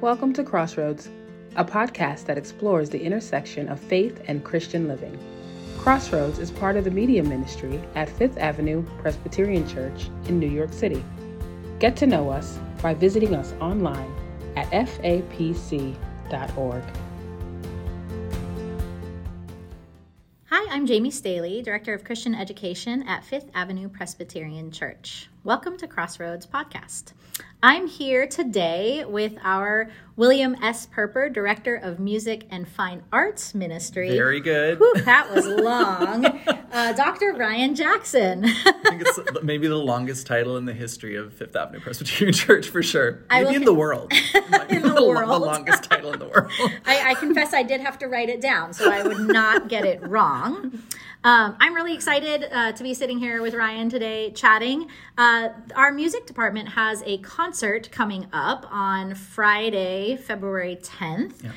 Welcome to Crossroads, a podcast that explores the intersection of faith and Christian living. Crossroads is part of the media ministry at Fifth Avenue Presbyterian Church in New York City. Get to know us by visiting us online at FAPC.org. Hi, I'm Jamie Staley, Director of Christian Education at Fifth Avenue Presbyterian Church. Welcome to Crossroads Podcast. I'm here today with our William S. Perper, Director of Music and Fine Arts Ministry. Very good. Whew, that was long. Dr. Ryan Jackson. I think it's maybe the longest title in the history of Fifth Avenue Presbyterian Church, for sure. Maybe in the world. In the world. The longest title in the world. I confess I did have to write it down, so I would not get it wrong. I'm really excited to be sitting here with Ryan today chatting. Our music department has a concert coming up on Friday, February 10th. Yeah.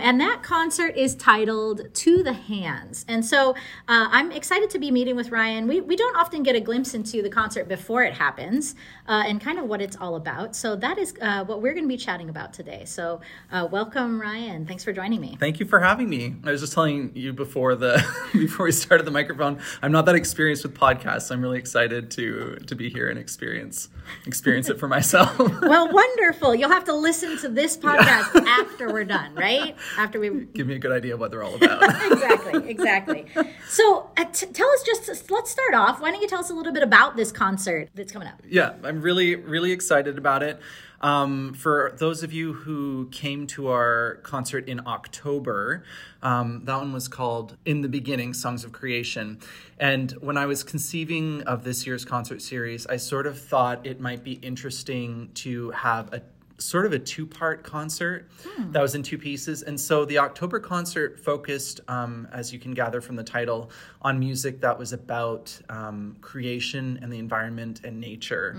And that concert is titled To the Hands. And so I'm excited to be meeting with Ryan. We don't often get a glimpse into the concert before it happens and kind of what it's all about. So that is what we're going to be chatting about today. So welcome, Ryan. Thanks for joining me. Thank you for having me. I was just telling you before we started the microphone, I'm not that experienced with podcasts. I'm really excited to be here and experience it for myself. Well, wonderful. You'll have to listen to this podcast after we're done, right? After we give me a good idea of what they're all about. Exactly. So tell us, let's start off. Why don't you tell us a little bit about this concert that's coming up? Yeah, I'm really, really excited about it. For those of you who came to our concert in October, that one was called In the Beginning, Songs of Creation. And when I was conceiving of this year's concert series, I sort of thought it might be interesting to have a sort of a two-part concert that was in two pieces. And so the October concert focused, as you can gather from the title, on music that was about creation and the environment and nature.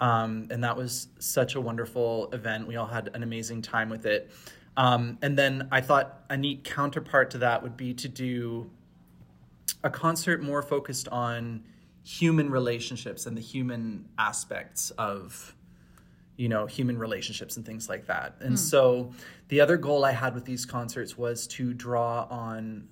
And that was such a wonderful event. We all had an amazing time with it. And then I thought a neat counterpart to that would be to do a concert more focused on human relationships and the human aspects of, human relationships and things like that. And so the other goal I had with these concerts was to draw on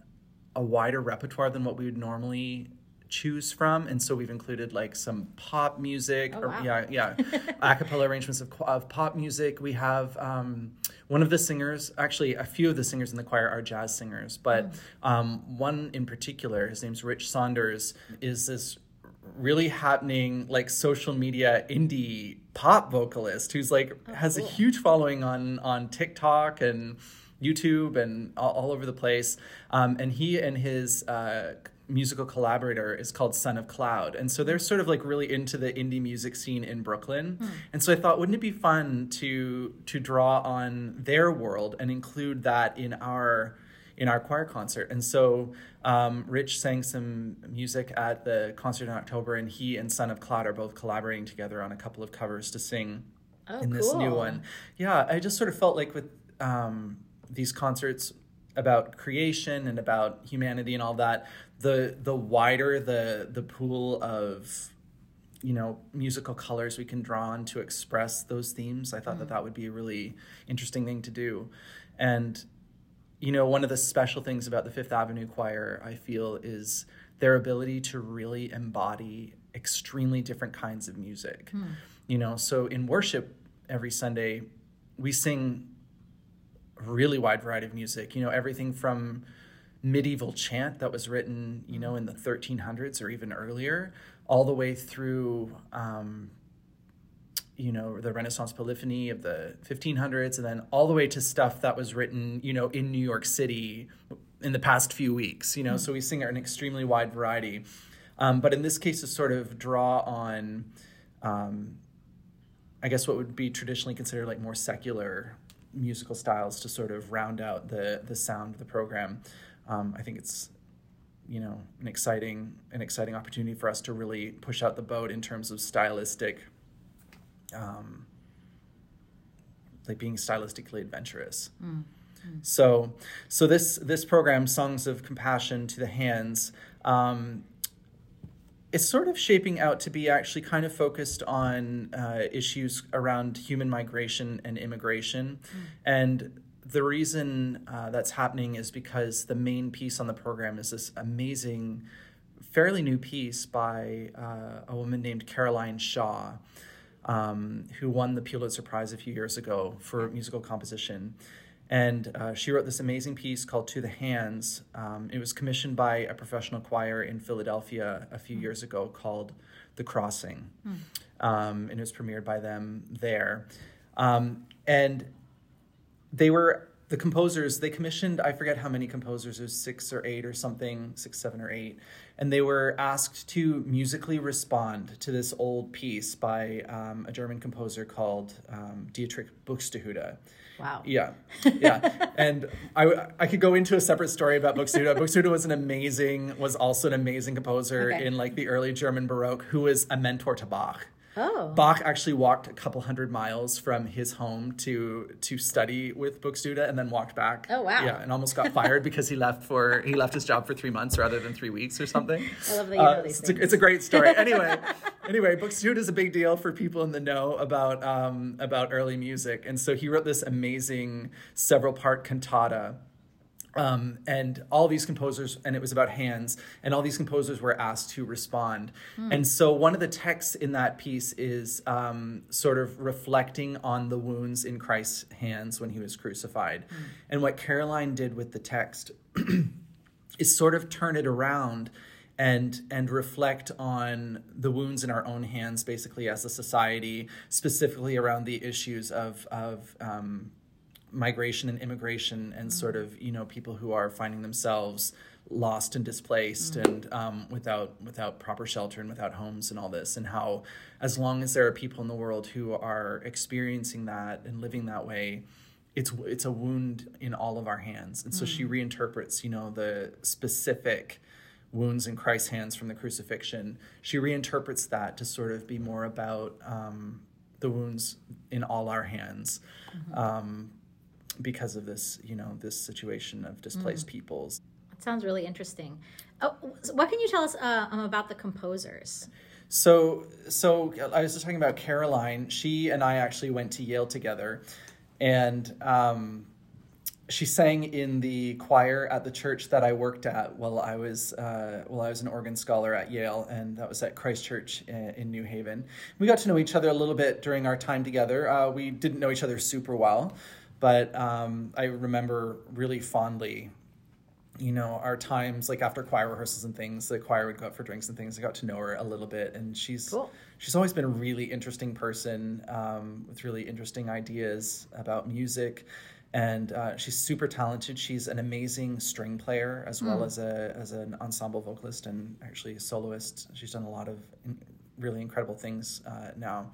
a wider repertoire than what we would normally choose from, and so we've included like some pop music, a cappella arrangements of pop music. We have one of the singers, actually a few of the singers in the choir are jazz singers, but one in particular, his name's Rich Saunders, is this really happening like social media indie pop vocalist who's like a huge following on TikTok and YouTube and all over the place, and he and his musical collaborator is called Son of Cloud. And so they're sort of like really into the indie music scene in Brooklyn. And so I thought, wouldn't it be fun to draw on their world and include that in our choir concert? And so Rich sang some music at the concert in October, and he and Son of Cloud are both collaborating together on a couple of covers to sing this new one. Yeah, I just sort of felt like with these concerts about creation and about humanity and all that, the wider the pool of musical colors we can draw on to express those themes, I thought that would be a really interesting thing to do. And one of the special things about the Fifth Avenue Choir, I feel, is their ability to really embody extremely different kinds of music. So in worship every Sunday we sing really wide variety of music, everything from medieval chant that was written, in the 1300s or even earlier, all the way through, the Renaissance polyphony of the 1500s, and then all the way to stuff that was written, in New York City in the past few weeks, so we sing an extremely wide variety. But in this case, to sort of draw on, I guess what would be traditionally considered like more secular musical styles to sort of round out the sound of the program. I think it's, an exciting opportunity for us to really push out the boat in terms of stylistic, like being stylistically adventurous. So this program, Songs of Compassion to the Hands, it's sort of shaping out to be actually kind of focused on issues around human migration and immigration. Mm. And the reason that's happening is because the main piece on the program is this amazing, fairly new piece by a woman named Caroline Shaw, who won the Pulitzer Prize a few years ago for musical composition. And she wrote this amazing piece called To the Hands. It was commissioned by a professional choir in Philadelphia a few years ago called The Crossing. And it was premiered by them there. And they were, the composers, they commissioned, I forget how many composers, it was 6 or 8 or something, 6, 7, or 8. And they were asked to musically respond to this old piece by a German composer called Dietrich Buxtehude. Wow. Yeah, yeah. And I could go into a separate story about Buxtehude. Buxtehude was also an amazing composer in like the early German Baroque, who was a mentor to Bach. Oh. Bach actually walked a couple 100 miles from his home to study with Buxtehude, and then walked back. Oh wow! Yeah, and almost got fired because he left his job for 3 months rather than 3 weeks or something. I love that you know these things. It's a great story. Anyway, Buxtehude is a big deal for people in the know about early music, and so he wrote this amazing several-part cantata. And all these composers, and it was about hands, and all these composers were asked to respond. Mm. And so one of the texts in that piece is sort of reflecting on the wounds in Christ's hands when he was crucified. Mm. And what Caroline did with the text is sort of turn it around and reflect on the wounds in our own hands, basically, as a society, specifically around the issues of migration and immigration, and sort of, you know, people who are finding themselves lost and displaced and without proper shelter and without homes and all this, and how, as long as there are people in the world who are experiencing that and living that way, it's a wound in all of our hands. And so she reinterprets, you know, the specific wounds in Christ's hands from the crucifixion. She reinterprets that to sort of be more about the wounds in all our hands. Mm-hmm. Because of this, you know, this situation of displaced peoples. That sounds really interesting. Oh, so what can you tell us about the composers? So I was just talking about Caroline. She and I actually went to Yale together, and she sang in the choir at the church that I worked at while I was an organ scholar at Yale, and that was at Christ Church in New Haven. We got to know each other a little bit during our time together. We didn't know each other super well. But I remember really fondly, you know, our times, like after choir rehearsals and things, the choir would go out for drinks and things. I got to know her a little bit, and she's always been a really interesting person with really interesting ideas about music. And she's super talented. She's an amazing string player as well as an ensemble vocalist and actually a soloist. She's done a lot of really incredible things now.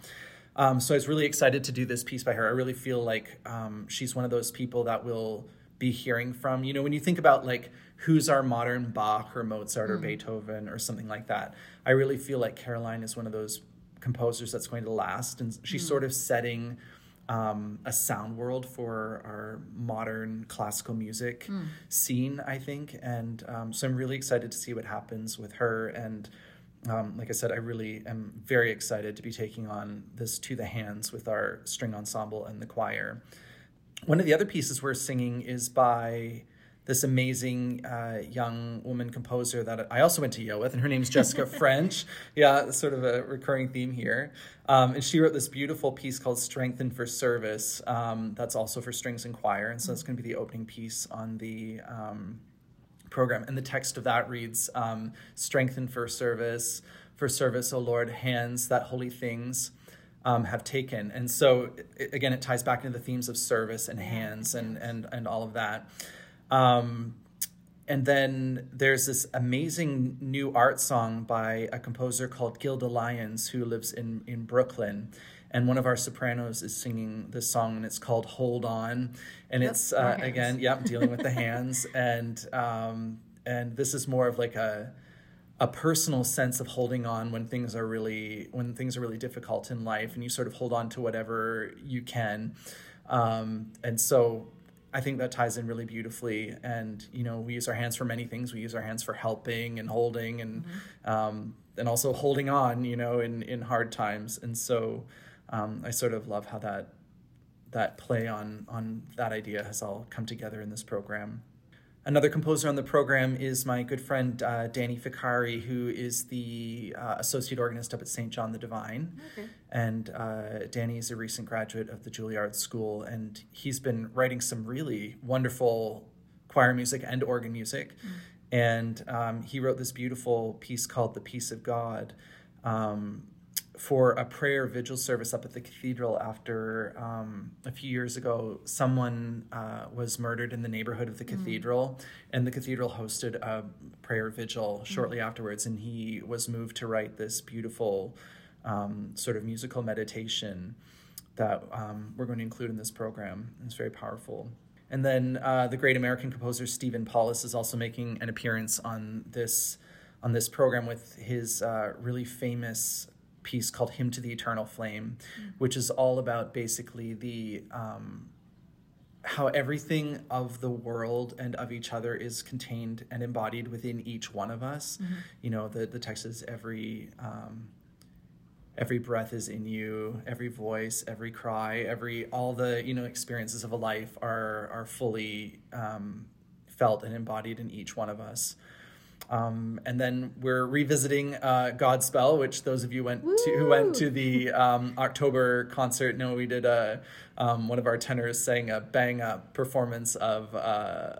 So I was really excited to do this piece by her. I really feel like she's one of those people that we'll be hearing from. You know, when you think about like who's our modern Bach or Mozart or Beethoven or something like that, I really feel like Caroline is one of those composers that's going to last. And she's sort of setting a sound world for our modern classical music scene, I think. And so I'm really excited to see what happens with her. And like I said, I really am very excited to be taking on this To the Hands with our string ensemble and the choir. One of the other pieces we're singing is by this amazing young woman composer that I also went to Yale with, and her name's Jessica French. Yeah, sort of a recurring theme here. And she wrote this beautiful piece called Strengthened for Service. That's also for strings and choir. And so that's going to be the opening piece on the program, and the text of that reads, strengthened for service, O Lord, hands that holy things have taken. And so again, it ties back into the themes of service and hands and all of that. And then there's this amazing new art song by a composer called Gilda Lyons, who lives in Brooklyn. And one of our sopranos is singing this song, and it's called Hold On. And it's, again, dealing with the hands. And this is more of like a personal sense of holding on when things are really difficult in life, and you sort of hold on to whatever you can. And so I think that ties in really beautifully. And, you know, we use our hands for many things. We use our hands for helping and holding and and also holding on, you know, in hard times. And so I sort of love how that play on that idea has all come together in this program. Another composer on the program is my good friend, Danny Ficari, who is the associate organist up at St. John the Divine. Okay. And Danny is a recent graduate of the Juilliard School, and he's been writing some really wonderful choir music and organ music. Mm-hmm. And he wrote this beautiful piece called The Peace of God for a prayer vigil service up at the cathedral after a few years ago, someone was murdered in the neighborhood of the cathedral, and the cathedral hosted a prayer vigil shortly afterwards, and he was moved to write this beautiful sort of musical meditation that we're going to include in this program. It's very powerful. And then the great American composer Stephen Paulus is also making an appearance on this program with his really famous piece called Hymn to the Eternal Flame, which is all about basically the how everything of the world and of each other is contained and embodied within each one of us. Mm-hmm. You know, the text is every breath is in you, every voice, every cry, all the, you know, experiences of a life are fully felt and embodied in each one of us. And then we're revisiting Godspell, which those of you who went to the October concert know we did one of our tenors sang a bang-up performance of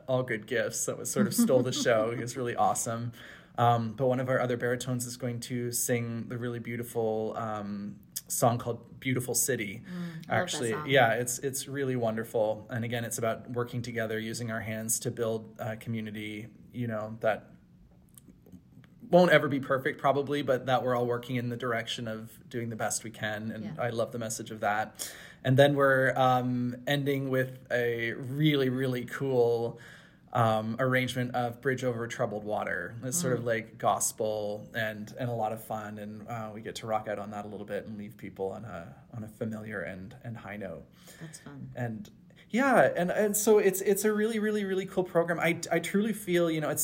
All Good Gifts that was sort of stole the show. It was really awesome. But one of our other baritones is going to sing the really beautiful song called Beautiful City. Actually, yeah, it's really wonderful. And again, it's about working together, using our hands to build a community, you know, that won't ever be perfect probably, but that we're all working in the direction of doing the best we can. And I love the message of that. And then we're ending with a really, really cool arrangement of Bridge Over Troubled Water. It's sort of like gospel and a lot of fun, and we get to rock out on that a little bit and leave people on a familiar and high note. That's fun. And yeah, and so it's a really, really, really cool program. I truly feel, you know,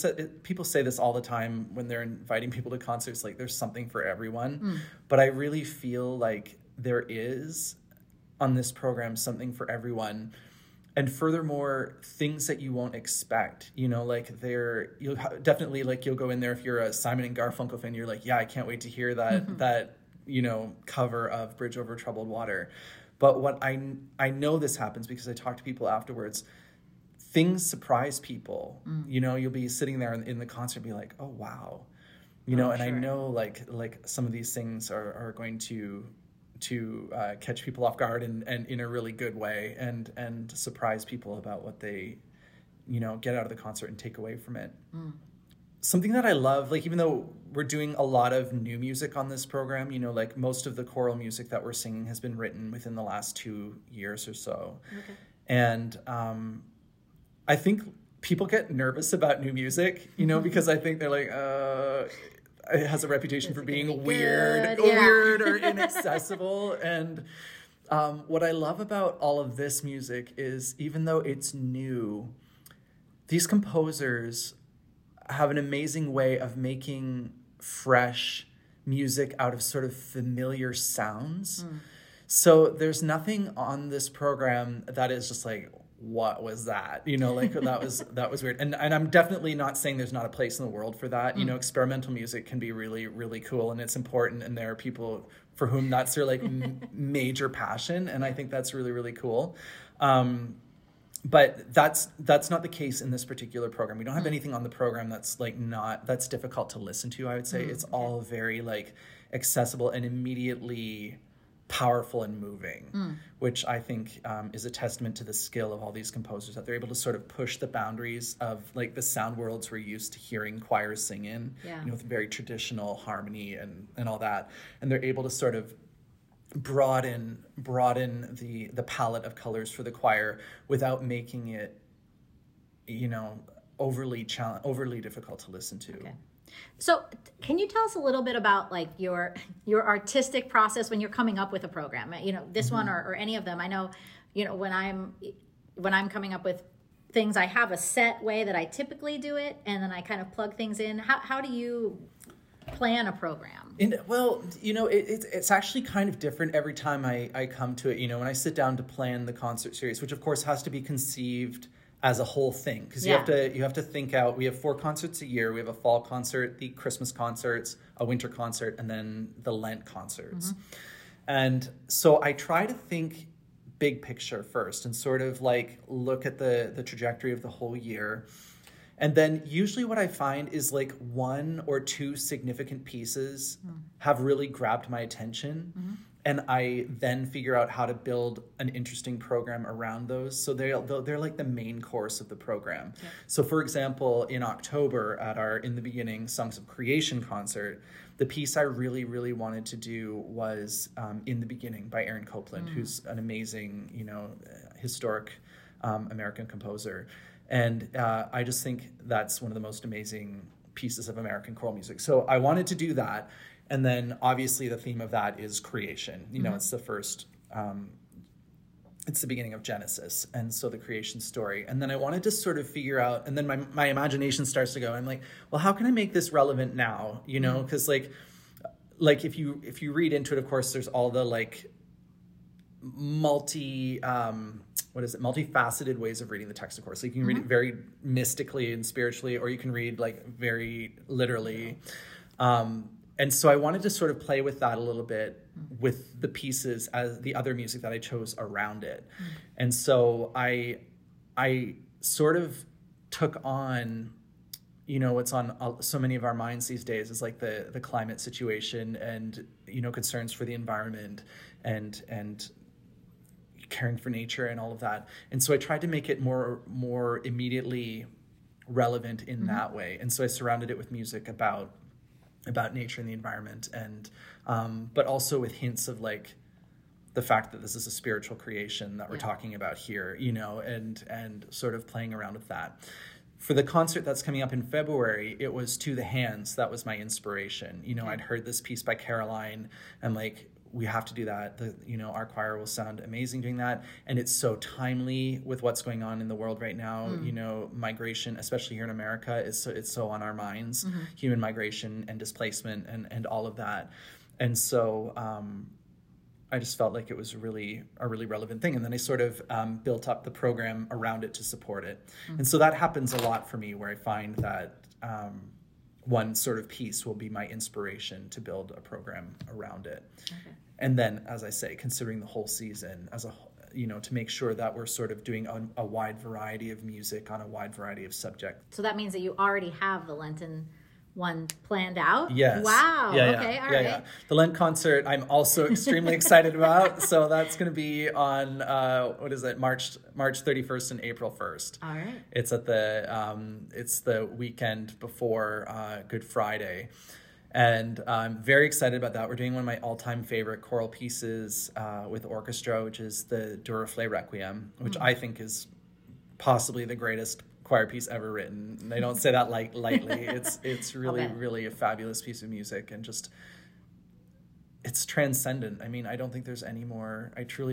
people say this all the time when they're inviting people to concerts, like there's something for everyone, but I really feel like there is on this program something for everyone. And furthermore, things that you won't expect, you know, like you'll go in there if you're a Simon and Garfunkel fan, you're like, yeah, I can't wait to hear that, you know, cover of Bridge Over Troubled Water. But what I know this happens because I talk to people afterwards, things surprise people, you know, you'll be sitting there in the concert and be like, oh, wow, you know, I know like some of these things are going to catch people off guard and in a really good way and surprise people about what they, you know, get out of the concert and take away from it. Something that I love, like even though we're doing a lot of new music on this program, you know, like most of the choral music that we're singing has been written within the last 2 years or so. Okay. And I think people get nervous about new music, you know, because I think they're like, it has a reputation for being weird or inaccessible. And what I love about all of this music is even though it's new, these composers have an amazing way of making fresh music out of sort of familiar sounds. So there's nothing on this program that is just like, what was that? You know, like that was weird. And I'm definitely not saying there's not a place in the world for that. You know, experimental music can be really, really cool and it's important. And there are people for whom that's their like major passion. And I think that's really, really cool. But that's not the case in this particular program. We don't have anything on the program that's difficult to listen to, I would say. It's all very like accessible and immediately powerful and moving, which I think is a testament to the skill of all these composers, that they're able to sort of push the boundaries of like the sound worlds we're used to hearing choirs sing in, you know, with very traditional harmony and all that. And they're able to sort of broaden the palette of colors for the choir without making it, you know, overly difficult to listen to. Okay. So can you tell us a little bit about like your artistic process when you're coming up with a program, you know, this one or any of them? I know, you know, when I'm coming up with things, I have a set way that I typically do it. And then I kind of plug things in. How do you plan a program? Well, you know, it's actually kind of different every time I come to it. You know, when I sit down to plan the concert series, which of course has to be conceived as a whole thing, because you have to think out. We have 4 concerts a year. We have a fall concert, the Christmas concerts, a winter concert, and then the Lent concerts. Mm-hmm. And so I try to think big picture first and sort of like look at the trajectory of the whole year. And then usually what I find is like 1 or 2 significant pieces have really grabbed my attention. Mm-hmm. And I then figure out how to build an interesting program around those. So they're like the main course of the program. Yeah. So for example, in October at our In the Beginning Songs of Creation concert, the piece I really, really wanted to do was In the Beginning by Aaron Copland, who's an amazing, you know, historic American composer. And I just think that's one of the most amazing pieces of American choral music. So I wanted to do that. And then obviously the theme of that is creation. You know, it's the first, it's the beginning of Genesis. And so the creation story. And then I wanted to sort of figure out, and then my imagination starts to go. I'm like, well, how can I make this relevant now? You know, because like if you read into it, of course, there's all the like multifaceted ways of reading the text, of course. So you can read it very mystically and spiritually, or you can read like very literally. And so I wanted to sort of play with that a little bit with the pieces as the other music that I chose around it. And so I sort of took on, you know, what's on so many of our minds these days is like the climate situation and, you know, concerns for the environment and caring for nature and all of that. And so I tried to make it more immediately relevant in that way. And so I surrounded it with music about nature and the environment, and but also with hints of like the fact that this is a spiritual creation that we're talking about here, you know, and sort of playing around with that. For the concert that's coming up in February, it was To the Hands. That was my inspiration. You know, I'd heard this piece by Caroline. I'm like, we have to do that. You know, our choir will sound amazing doing that. And it's so timely with what's going on in the world right now. You know, migration, especially here in America, it's so on our minds, human migration and displacement and all of that. And so I just felt like it was a really relevant thing. And then I sort of built up the program around it to support it. And so that happens a lot for me, where I find that one sort of piece will be my inspiration to build a program around it. Okay. And then, as I say, considering the whole season as a whole, you know, to make sure that we're sort of doing a wide variety of music on a wide variety of subjects. So that means that you already have the Lenten one planned out? Yes. Wow. Yeah, okay. Yeah, all right. Yeah. The Lent concert I'm also extremely excited about. So that's going to be on, March 31st and April 1st. All right. It's at the weekend before Good Friday. And I'm very excited about that. We're doing one of my all-time favorite choral pieces with orchestra, which is the Duruflé Requiem, which I think is possibly the greatest choir piece ever written. And I don't say that lightly. It's really, really a fabulous piece of music, and just it's transcendent. I mean, I truly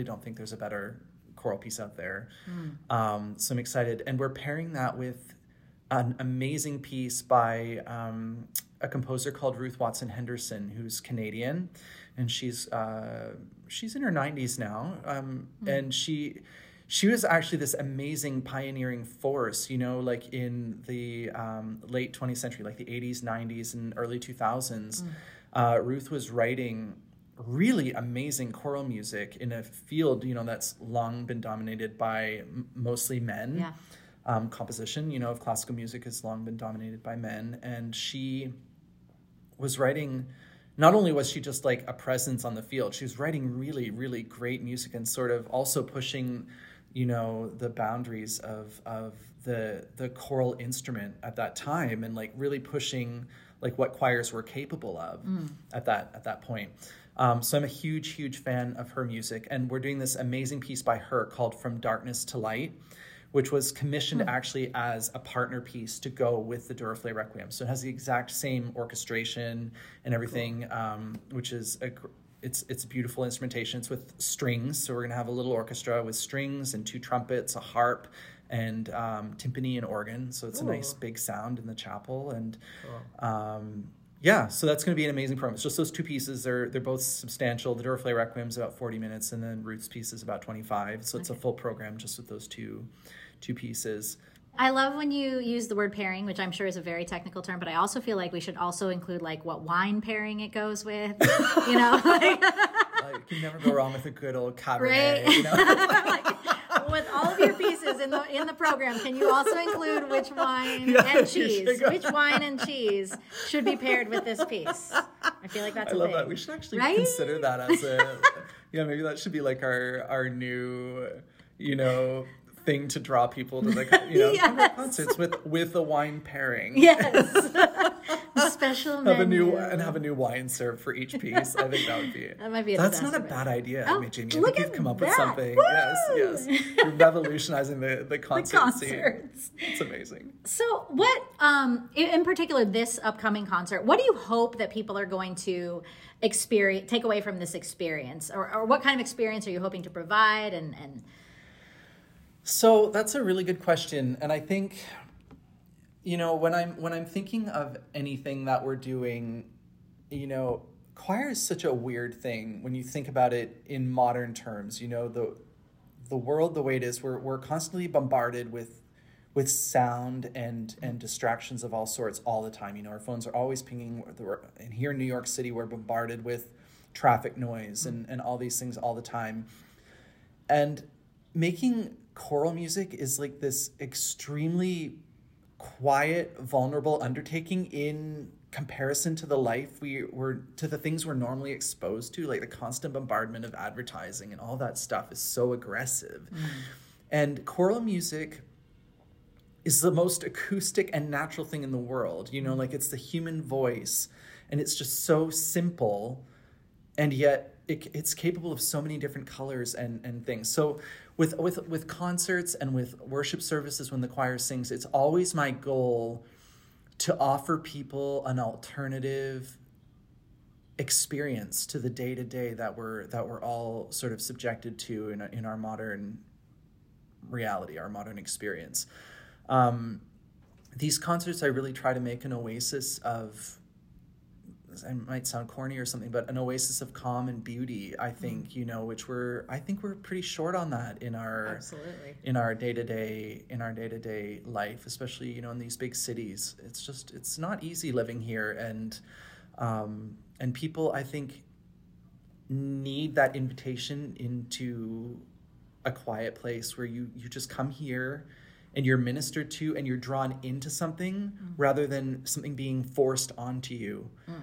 don't think there's a better choral piece out there. So I'm excited. And we're pairing that with an amazing piece by a composer called Ruth Watson Henderson, who's Canadian, and she's in her 90s now. And she was actually this amazing pioneering force, you know, like in the late 20th century, like the 80s, 90s, and early 2000s. Ruth was writing really amazing choral music in a field, you know, that's long been dominated by mostly men. Yeah. Composition, you know, of classical music has long been dominated by men. And she was writing... Not only was she just like a presence on the field, she was writing really, really great music, and sort of also pushing, you know, the boundaries of the choral instrument at that time, and like really pushing like what choirs were capable of at that point. So I'm a huge, huge fan of her music, and we're doing this amazing piece by her called From Darkness to Light, which was commissioned actually as a partner piece to go with the Duruflé Requiem. So it has the exact same orchestration and everything, which is it's beautiful instrumentation. It's with strings, so we're gonna have a little orchestra with strings and 2 trumpets, a harp, and timpani and organ. So it's a nice big sound in the chapel, and Yeah, so that's going to be an amazing program. It's just those two pieces. They're both substantial. The Duruflé Requiem is about 40 minutes, and then Ruth's piece is about 25. So it's a full program just with those two pieces. I love when you use the word pairing, which I'm sure is a very technical term, but I also feel like we should also include like what wine pairing it goes with, you know? You can never go wrong with a good old Cabernet, right? You know? Like, with all of your pieces in the program, can you also include which wine and cheese? Which wine and cheese should be paired with this piece? I feel like that's a thing. I love that. We should actually consider that as a, maybe that should be like our new, thing to draw people to the concerts with a wine pairing. Yes. Special menu. Have a new wine served for each piece. I think that would be. That might be. That's not a bad idea. Oh, I mean, Jamie, I think you've come up with something. Woo! Yes. You're revolutionizing the concert scene. It's amazing. So, what in particular this upcoming concert? What do you hope that people are going to experience, take away from this experience, or what kind of experience are you hoping to provide? And so that's a really good question, and I think, when I'm thinking of anything that we're doing, choir is such a weird thing when you think about it in modern terms. The world the way it is, we're constantly bombarded with sound and distractions of all sorts all the time. Our phones are always pinging, and here in New York City, we're bombarded with traffic noise and all these things all the time, and making choral music is like this extremely quiet, vulnerable undertaking in comparison to the life to the things we're normally exposed to, like the constant bombardment of advertising and all that stuff is so aggressive. Mm. And choral music is the most acoustic and natural thing in the world. Like it's the human voice, and it's just so simple, and yet it's capable of so many different colors and things. So with concerts and with worship services, when the choir sings, it's always my goal to offer people an alternative experience to the day-to-day that we're all sort of subjected to in our modern reality, our modern experience. These concerts, I really try to make an oasis of, I might sound corny or something, but an oasis of calm and beauty, I think, I think we're pretty short on that in our Absolutely. in our day-to-day life, especially, in these big cities. It's not easy living here, and people, I think, need that invitation into a quiet place where you just come here and you're ministered to and you're drawn into something rather than something being forced onto you. Mm.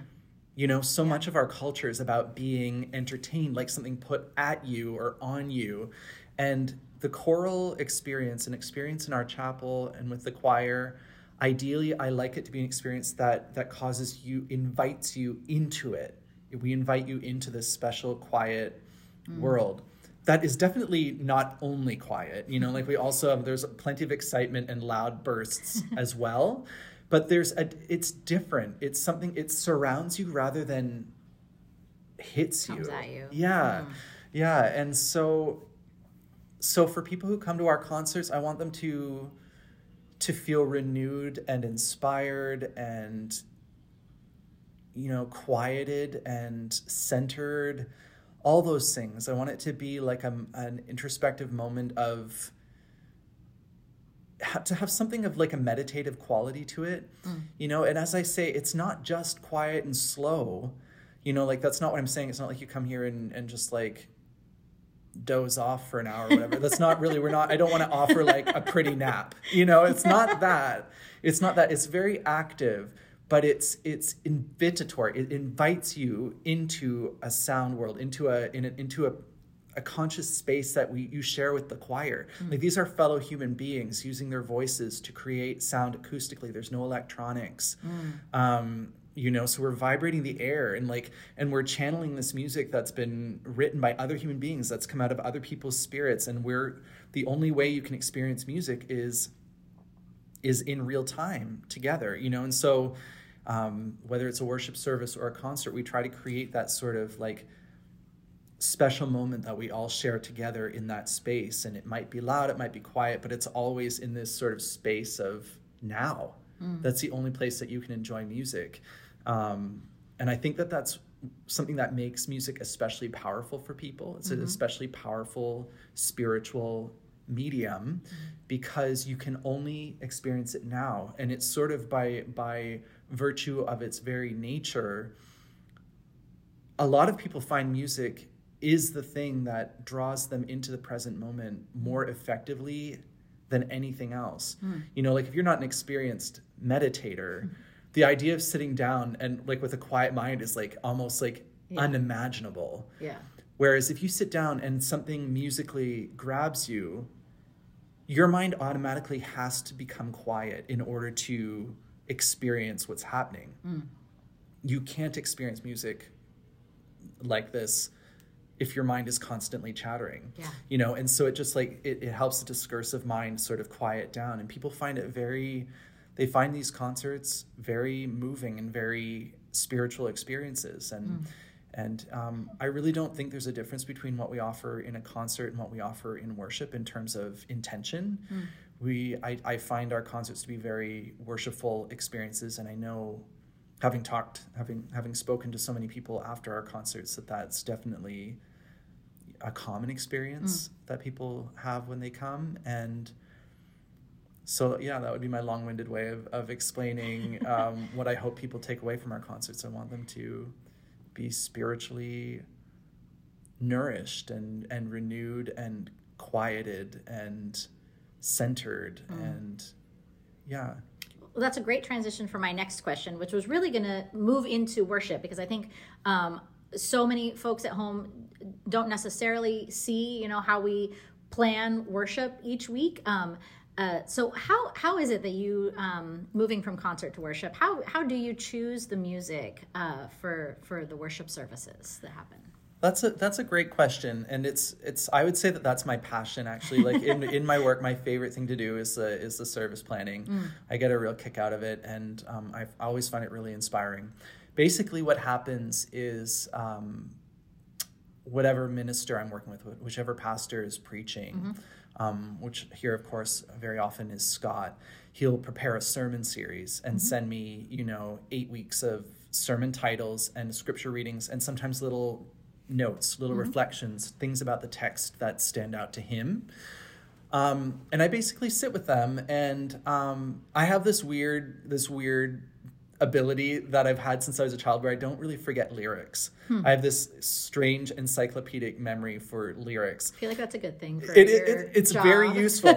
Much of our culture is about being entertained, like something put at you or on you. And the choral experience, an experience in our chapel and with the choir, ideally, I like it to be an experience that causes you, invites you into it. We invite you into this special, quiet world. That is definitely not only quiet. We also have, there's plenty of excitement and loud bursts as well. But it's different. It's something, it surrounds you rather than hits you. Comes at you. Yeah. Mm. Yeah. And so for people who come to our concerts, I want them to feel renewed and inspired and, quieted and centered, all those things. I want it to be like an introspective moment of, to have something of like a meditative quality to it, and as I say, it's not just quiet and slow, like that's not what I'm saying. It's not like you come here and just like doze off for an hour or whatever. That's not really, I don't want to offer like a pretty nap, it's not that it's very active, but it's invitatory. It invites you into a sound world, into a conscious space that you share with the choir. Like these are fellow human beings using their voices to create sound acoustically. There's no electronics. So we're vibrating the air and we're channeling this music that's been written by other human beings, that's come out of other people's spirits. And the only way you can experience music is in real time together, And so whether it's a worship service or a concert, we try to create that sort of like special moment that we all share together in that space. And it might be loud, it might be quiet, but it's always in this sort of space of now. That's the only place that you can enjoy music. And I think that that's something that makes music especially powerful for people. It's an especially powerful spiritual medium because you can only experience it now. And it's sort of by virtue of its very nature, a lot of people find music is the thing that draws them into the present moment more effectively than anything else. You know, like if you're not an experienced meditator, the idea of sitting down and like with a quiet mind is like almost like unimaginable. Whereas if you sit down and something musically grabs you, your mind automatically has to become quiet in order to experience what's happening. You can't experience music like this if your mind is constantly chattering, you know? And so it just like, it helps the discursive mind sort of quiet down, and people find it they find these concerts very moving and very spiritual experiences. And I really don't think there's a difference between what we offer in a concert and what we offer in worship in terms of intention. I find our concerts to be very worshipful experiences, and I know having spoken to so many people after our concerts, that's definitely a common experience that people have when they come. And so, yeah, that would be my long-winded way of explaining what I hope people take away from our concerts. I want them to be spiritually nourished and renewed and quieted and centered and Well, that's a great transition for my next question, which was really going to move into worship, because I think so many folks at home don't necessarily see, you know, how we plan worship each week. So how is it that you, moving from concert to worship, how do you choose the music for the worship services that happen? That's a great question, and it's I would say that's my passion, actually. Like in my work, my favorite thing to do is the service planning. I get a real kick out of it, and I always find it really inspiring. Basically, what happens is whatever minister I'm working with, whichever pastor is preaching, which here of course very often is Scott, he'll prepare a sermon series and send me 8 weeks of sermon titles and scripture readings, and sometimes little notes, little reflections, things about the text that stand out to him. And I basically sit with them, and I have this weird ability that I've had since I was a child where I don't really forget lyrics. I have this strange encyclopedic memory for lyrics. I feel like that's a good thing for it's job. Very useful.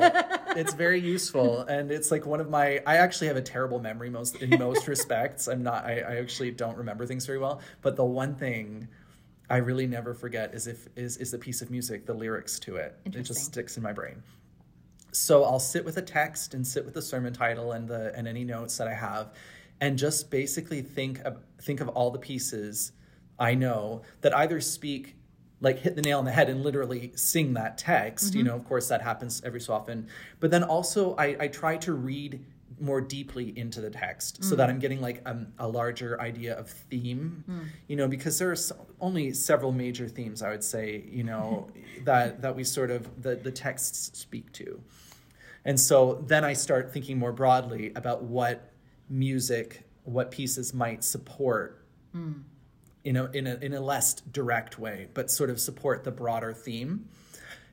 It's very useful, and it's like one of my I actually have a terrible memory in most respects. I actually don't remember things very well, but the one thing I really never forget is the piece of music, the lyrics to it. It just sticks in my brain. So I'll sit with a text and sit with the sermon title and any notes that I have, and just basically think of all the pieces I know that either speak, like hit the nail on the head and literally sing that text. You know, of course that happens every so often, but then also I try to read more deeply into the text so that I'm getting like a larger idea of theme, you know, because there are only several major themes, I would say, you know, that we sort of, the texts speak to. And so then I start thinking more broadly about what pieces might support, you know, in a less direct way, but sort of support the broader theme.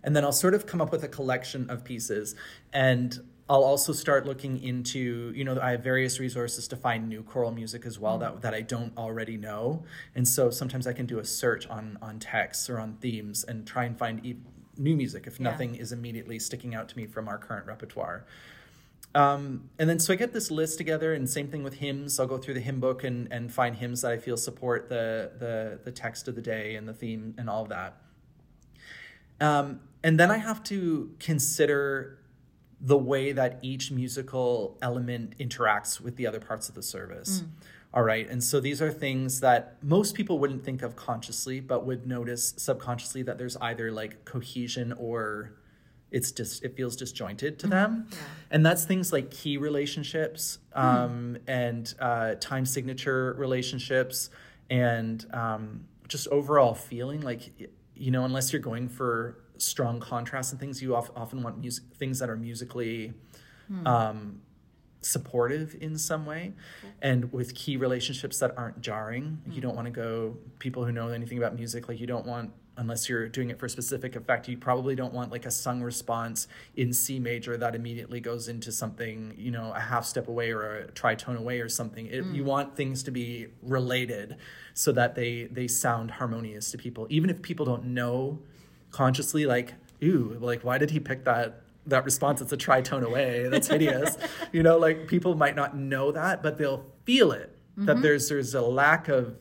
And then I'll sort of come up with a collection of pieces, and I'll also start looking into, you know, I have various resources to find new choral music as well that I don't already know. And so sometimes I can do a search on texts or on themes and try and find new music if nothing is immediately sticking out to me from our current repertoire. And then so I get this list together, and same thing with hymns. I'll go through the hymn book and find hymns that I feel support the text of the day and the theme and all of that. And then I have to consider the way that each musical element interacts with the other parts of the service. All right. And so these are things that most people wouldn't think of consciously, but would notice subconsciously that there's either like cohesion or it feels disjointed to them. And that's things like key relationships, and time signature relationships, and just overall feeling, like, you know, unless you're going for strong contrast and things, you often want things that are musically supportive in some way, and with key relationships that aren't jarring. You don't want to go, people who know anything about music, like you don't want, unless you're doing it for a specific effect, you probably don't want like a sung response in C major that immediately goes into something, you know, a half step away or a tritone away or something. You want things to be related so that they sound harmonious to people, even if people don't know consciously, like, ooh, like why did he pick that response? It's a tritone away. That's hideous. You know, like people might not know that, but they'll feel it, that there's a lack of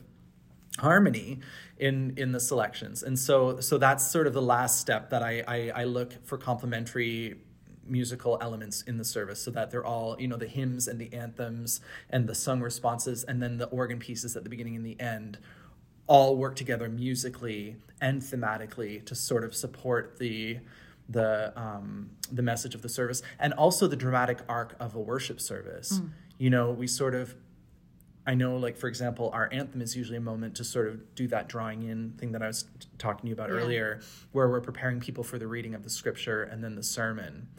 harmony in the selections. And so that's sort of the last step that I look for complementary musical elements in the service, so that they're all, you know, the hymns and the anthems and the sung responses and then the organ pieces at the beginning and the end all work together musically and thematically to sort of support the message of the service, and also the dramatic arc of a worship service. You know, we sort of, I know, like, for example, our anthem is usually a moment to sort of do that drawing in thing that I was talking to you about earlier, where we're preparing people for the reading of the scripture and then the sermon.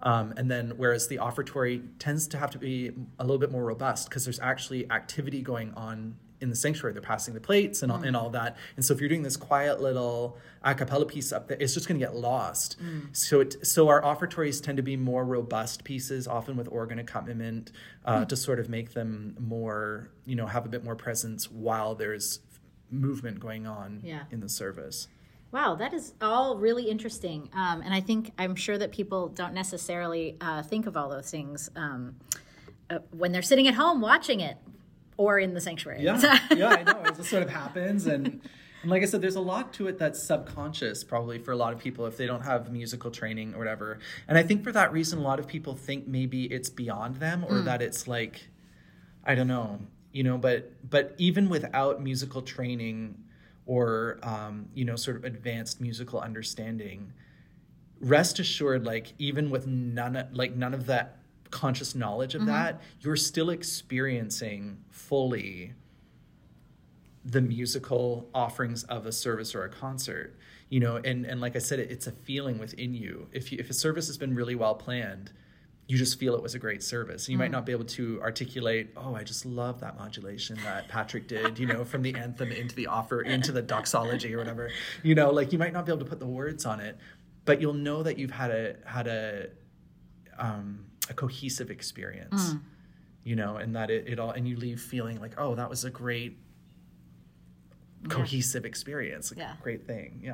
And then whereas the offertory tends to have to be a little bit more robust because there's actually activity going on in the sanctuary. They're passing the plates and all that. And so if you're doing this quiet little a cappella piece up there, it's just going to get lost. So our offertories tend to be more robust pieces, often with organ accompaniment, to sort of make them more, you know, have a bit more presence while there's movement going on in the service. Wow, that is all really interesting. And I'm sure that people don't necessarily think of all those things when they're sitting at home watching it. Or in the sanctuary. Yeah, I know. It just sort of happens. And like I said, there's a lot to it that's subconscious probably for a lot of people if they don't have musical training or whatever. And I think for that reason, a lot of people think maybe it's beyond them or that it's like, I don't know, you know, but even without musical training or, you know, sort of advanced musical understanding, rest assured, like even with none of that conscious knowledge of that, you're still experiencing fully the musical offerings of a service or a concert, you know, and like I said, it's a feeling within you. If a service has been really well planned, you just feel it was a great service. And you might not be able to articulate, oh, I just love that modulation that Patrick did, you know, from the anthem into the offer, into the doxology or whatever, you know, like you might not be able to put the words on it, but you'll know that you've had a cohesive experience, you know, and that it all, and you leave feeling like, oh, that was a great cohesive experience, great thing.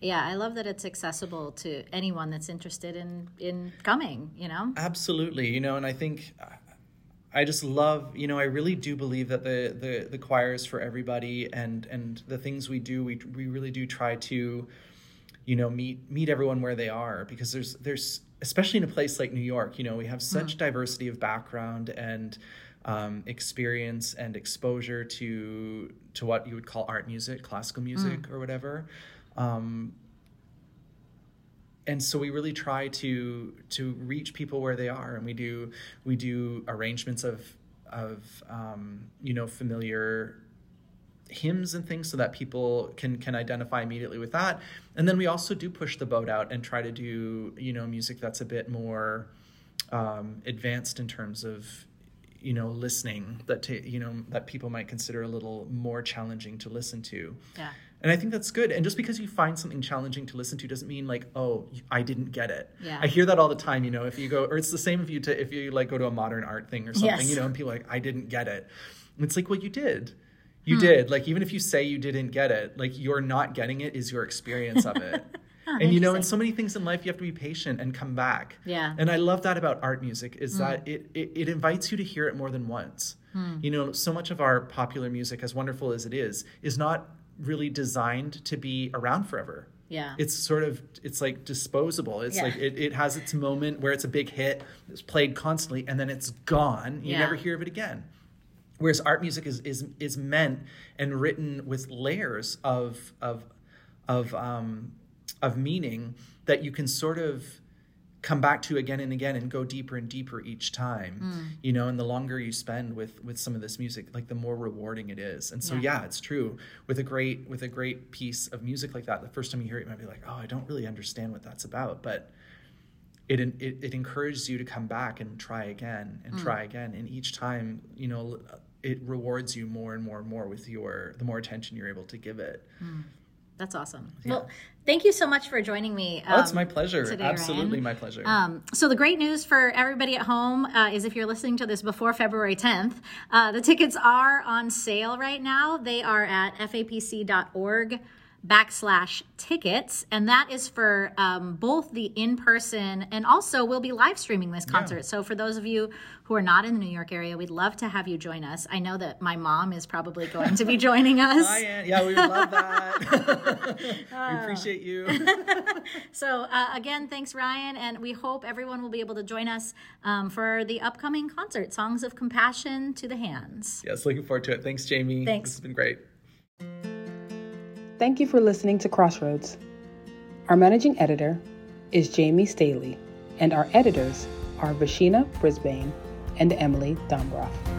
Yeah, I love that it's accessible to anyone that's interested in coming, you know? Absolutely, you know, and I think I just love, you know, I really do believe that the choir is for everybody, and the things we do, we really do try to, you know, meet everyone where they are, because there's especially in a place like New York, you know, we have such diversity of background and experience and exposure to what you would call art music, classical music or whatever. And so we really try to reach people where they are. And we do arrangements of you know, familiar hymns and things so that people can identify immediately with that. And then we also do push the boat out and try to do, you know, music that's a bit more advanced in terms of, you know, listening, that people might consider a little more challenging to listen to. Yeah. And I think that's good. And just because you find something challenging to listen to doesn't mean like, oh, I didn't get it. Yeah. I hear that all the time, you know, if you go, or it's the same if you like go to a modern art thing or something, you know, and people are like, I didn't get it. And it's like, well, you did. You did. Like, even if you say you didn't get it, like, you're not getting it is your experience of it. And, you know, in so many things in life, you have to be patient and come back. Yeah. And I love that about art music is that it invites you to hear it more than once. You know, so much of our popular music, as wonderful as it is not really designed to be around forever. Yeah. It's like disposable. It's like it has its moment where it's a big hit, it's played constantly, and then it's gone. You never hear of it again. Whereas art music is meant and written with layers of meaning that you can sort of come back to again and again and go deeper and deeper each time, you know, and the longer you spend with some of this music, like the more rewarding it is. And so, yeah, it's true with a great piece of music like that. The first time you hear it, you might be like, oh, I don't really understand what that's about, but It encourages you to come back and try again and try again. And each time, you know, it rewards you more and more and more with the more attention you're able to give it. That's awesome. Yeah. Well, thank you so much for joining me. Oh, it's my pleasure. Today, absolutely, Ryan. My pleasure. So the great news for everybody at home is if you're listening to this before February 10th, the tickets are on sale right now. They are at FAPC.org/tickets, and that is for both the in-person, and also we'll be live streaming this concert. Yeah. So for those of you who are not in the New York area, we'd love to have you join us. I know that my mom is probably going to be joining us. Yeah, we would love that. We appreciate you. So again, thanks, Ryan, and we hope everyone will be able to join us for the upcoming concert, Songs of Compassion to the Hands. Yes, looking forward to it. Thanks, Jamie. Thanks. This has been great. Thank you for listening to Crossroads. Our managing editor is Jamie Staley, and our editors are Vashina Brisbane and Emily Dombroff.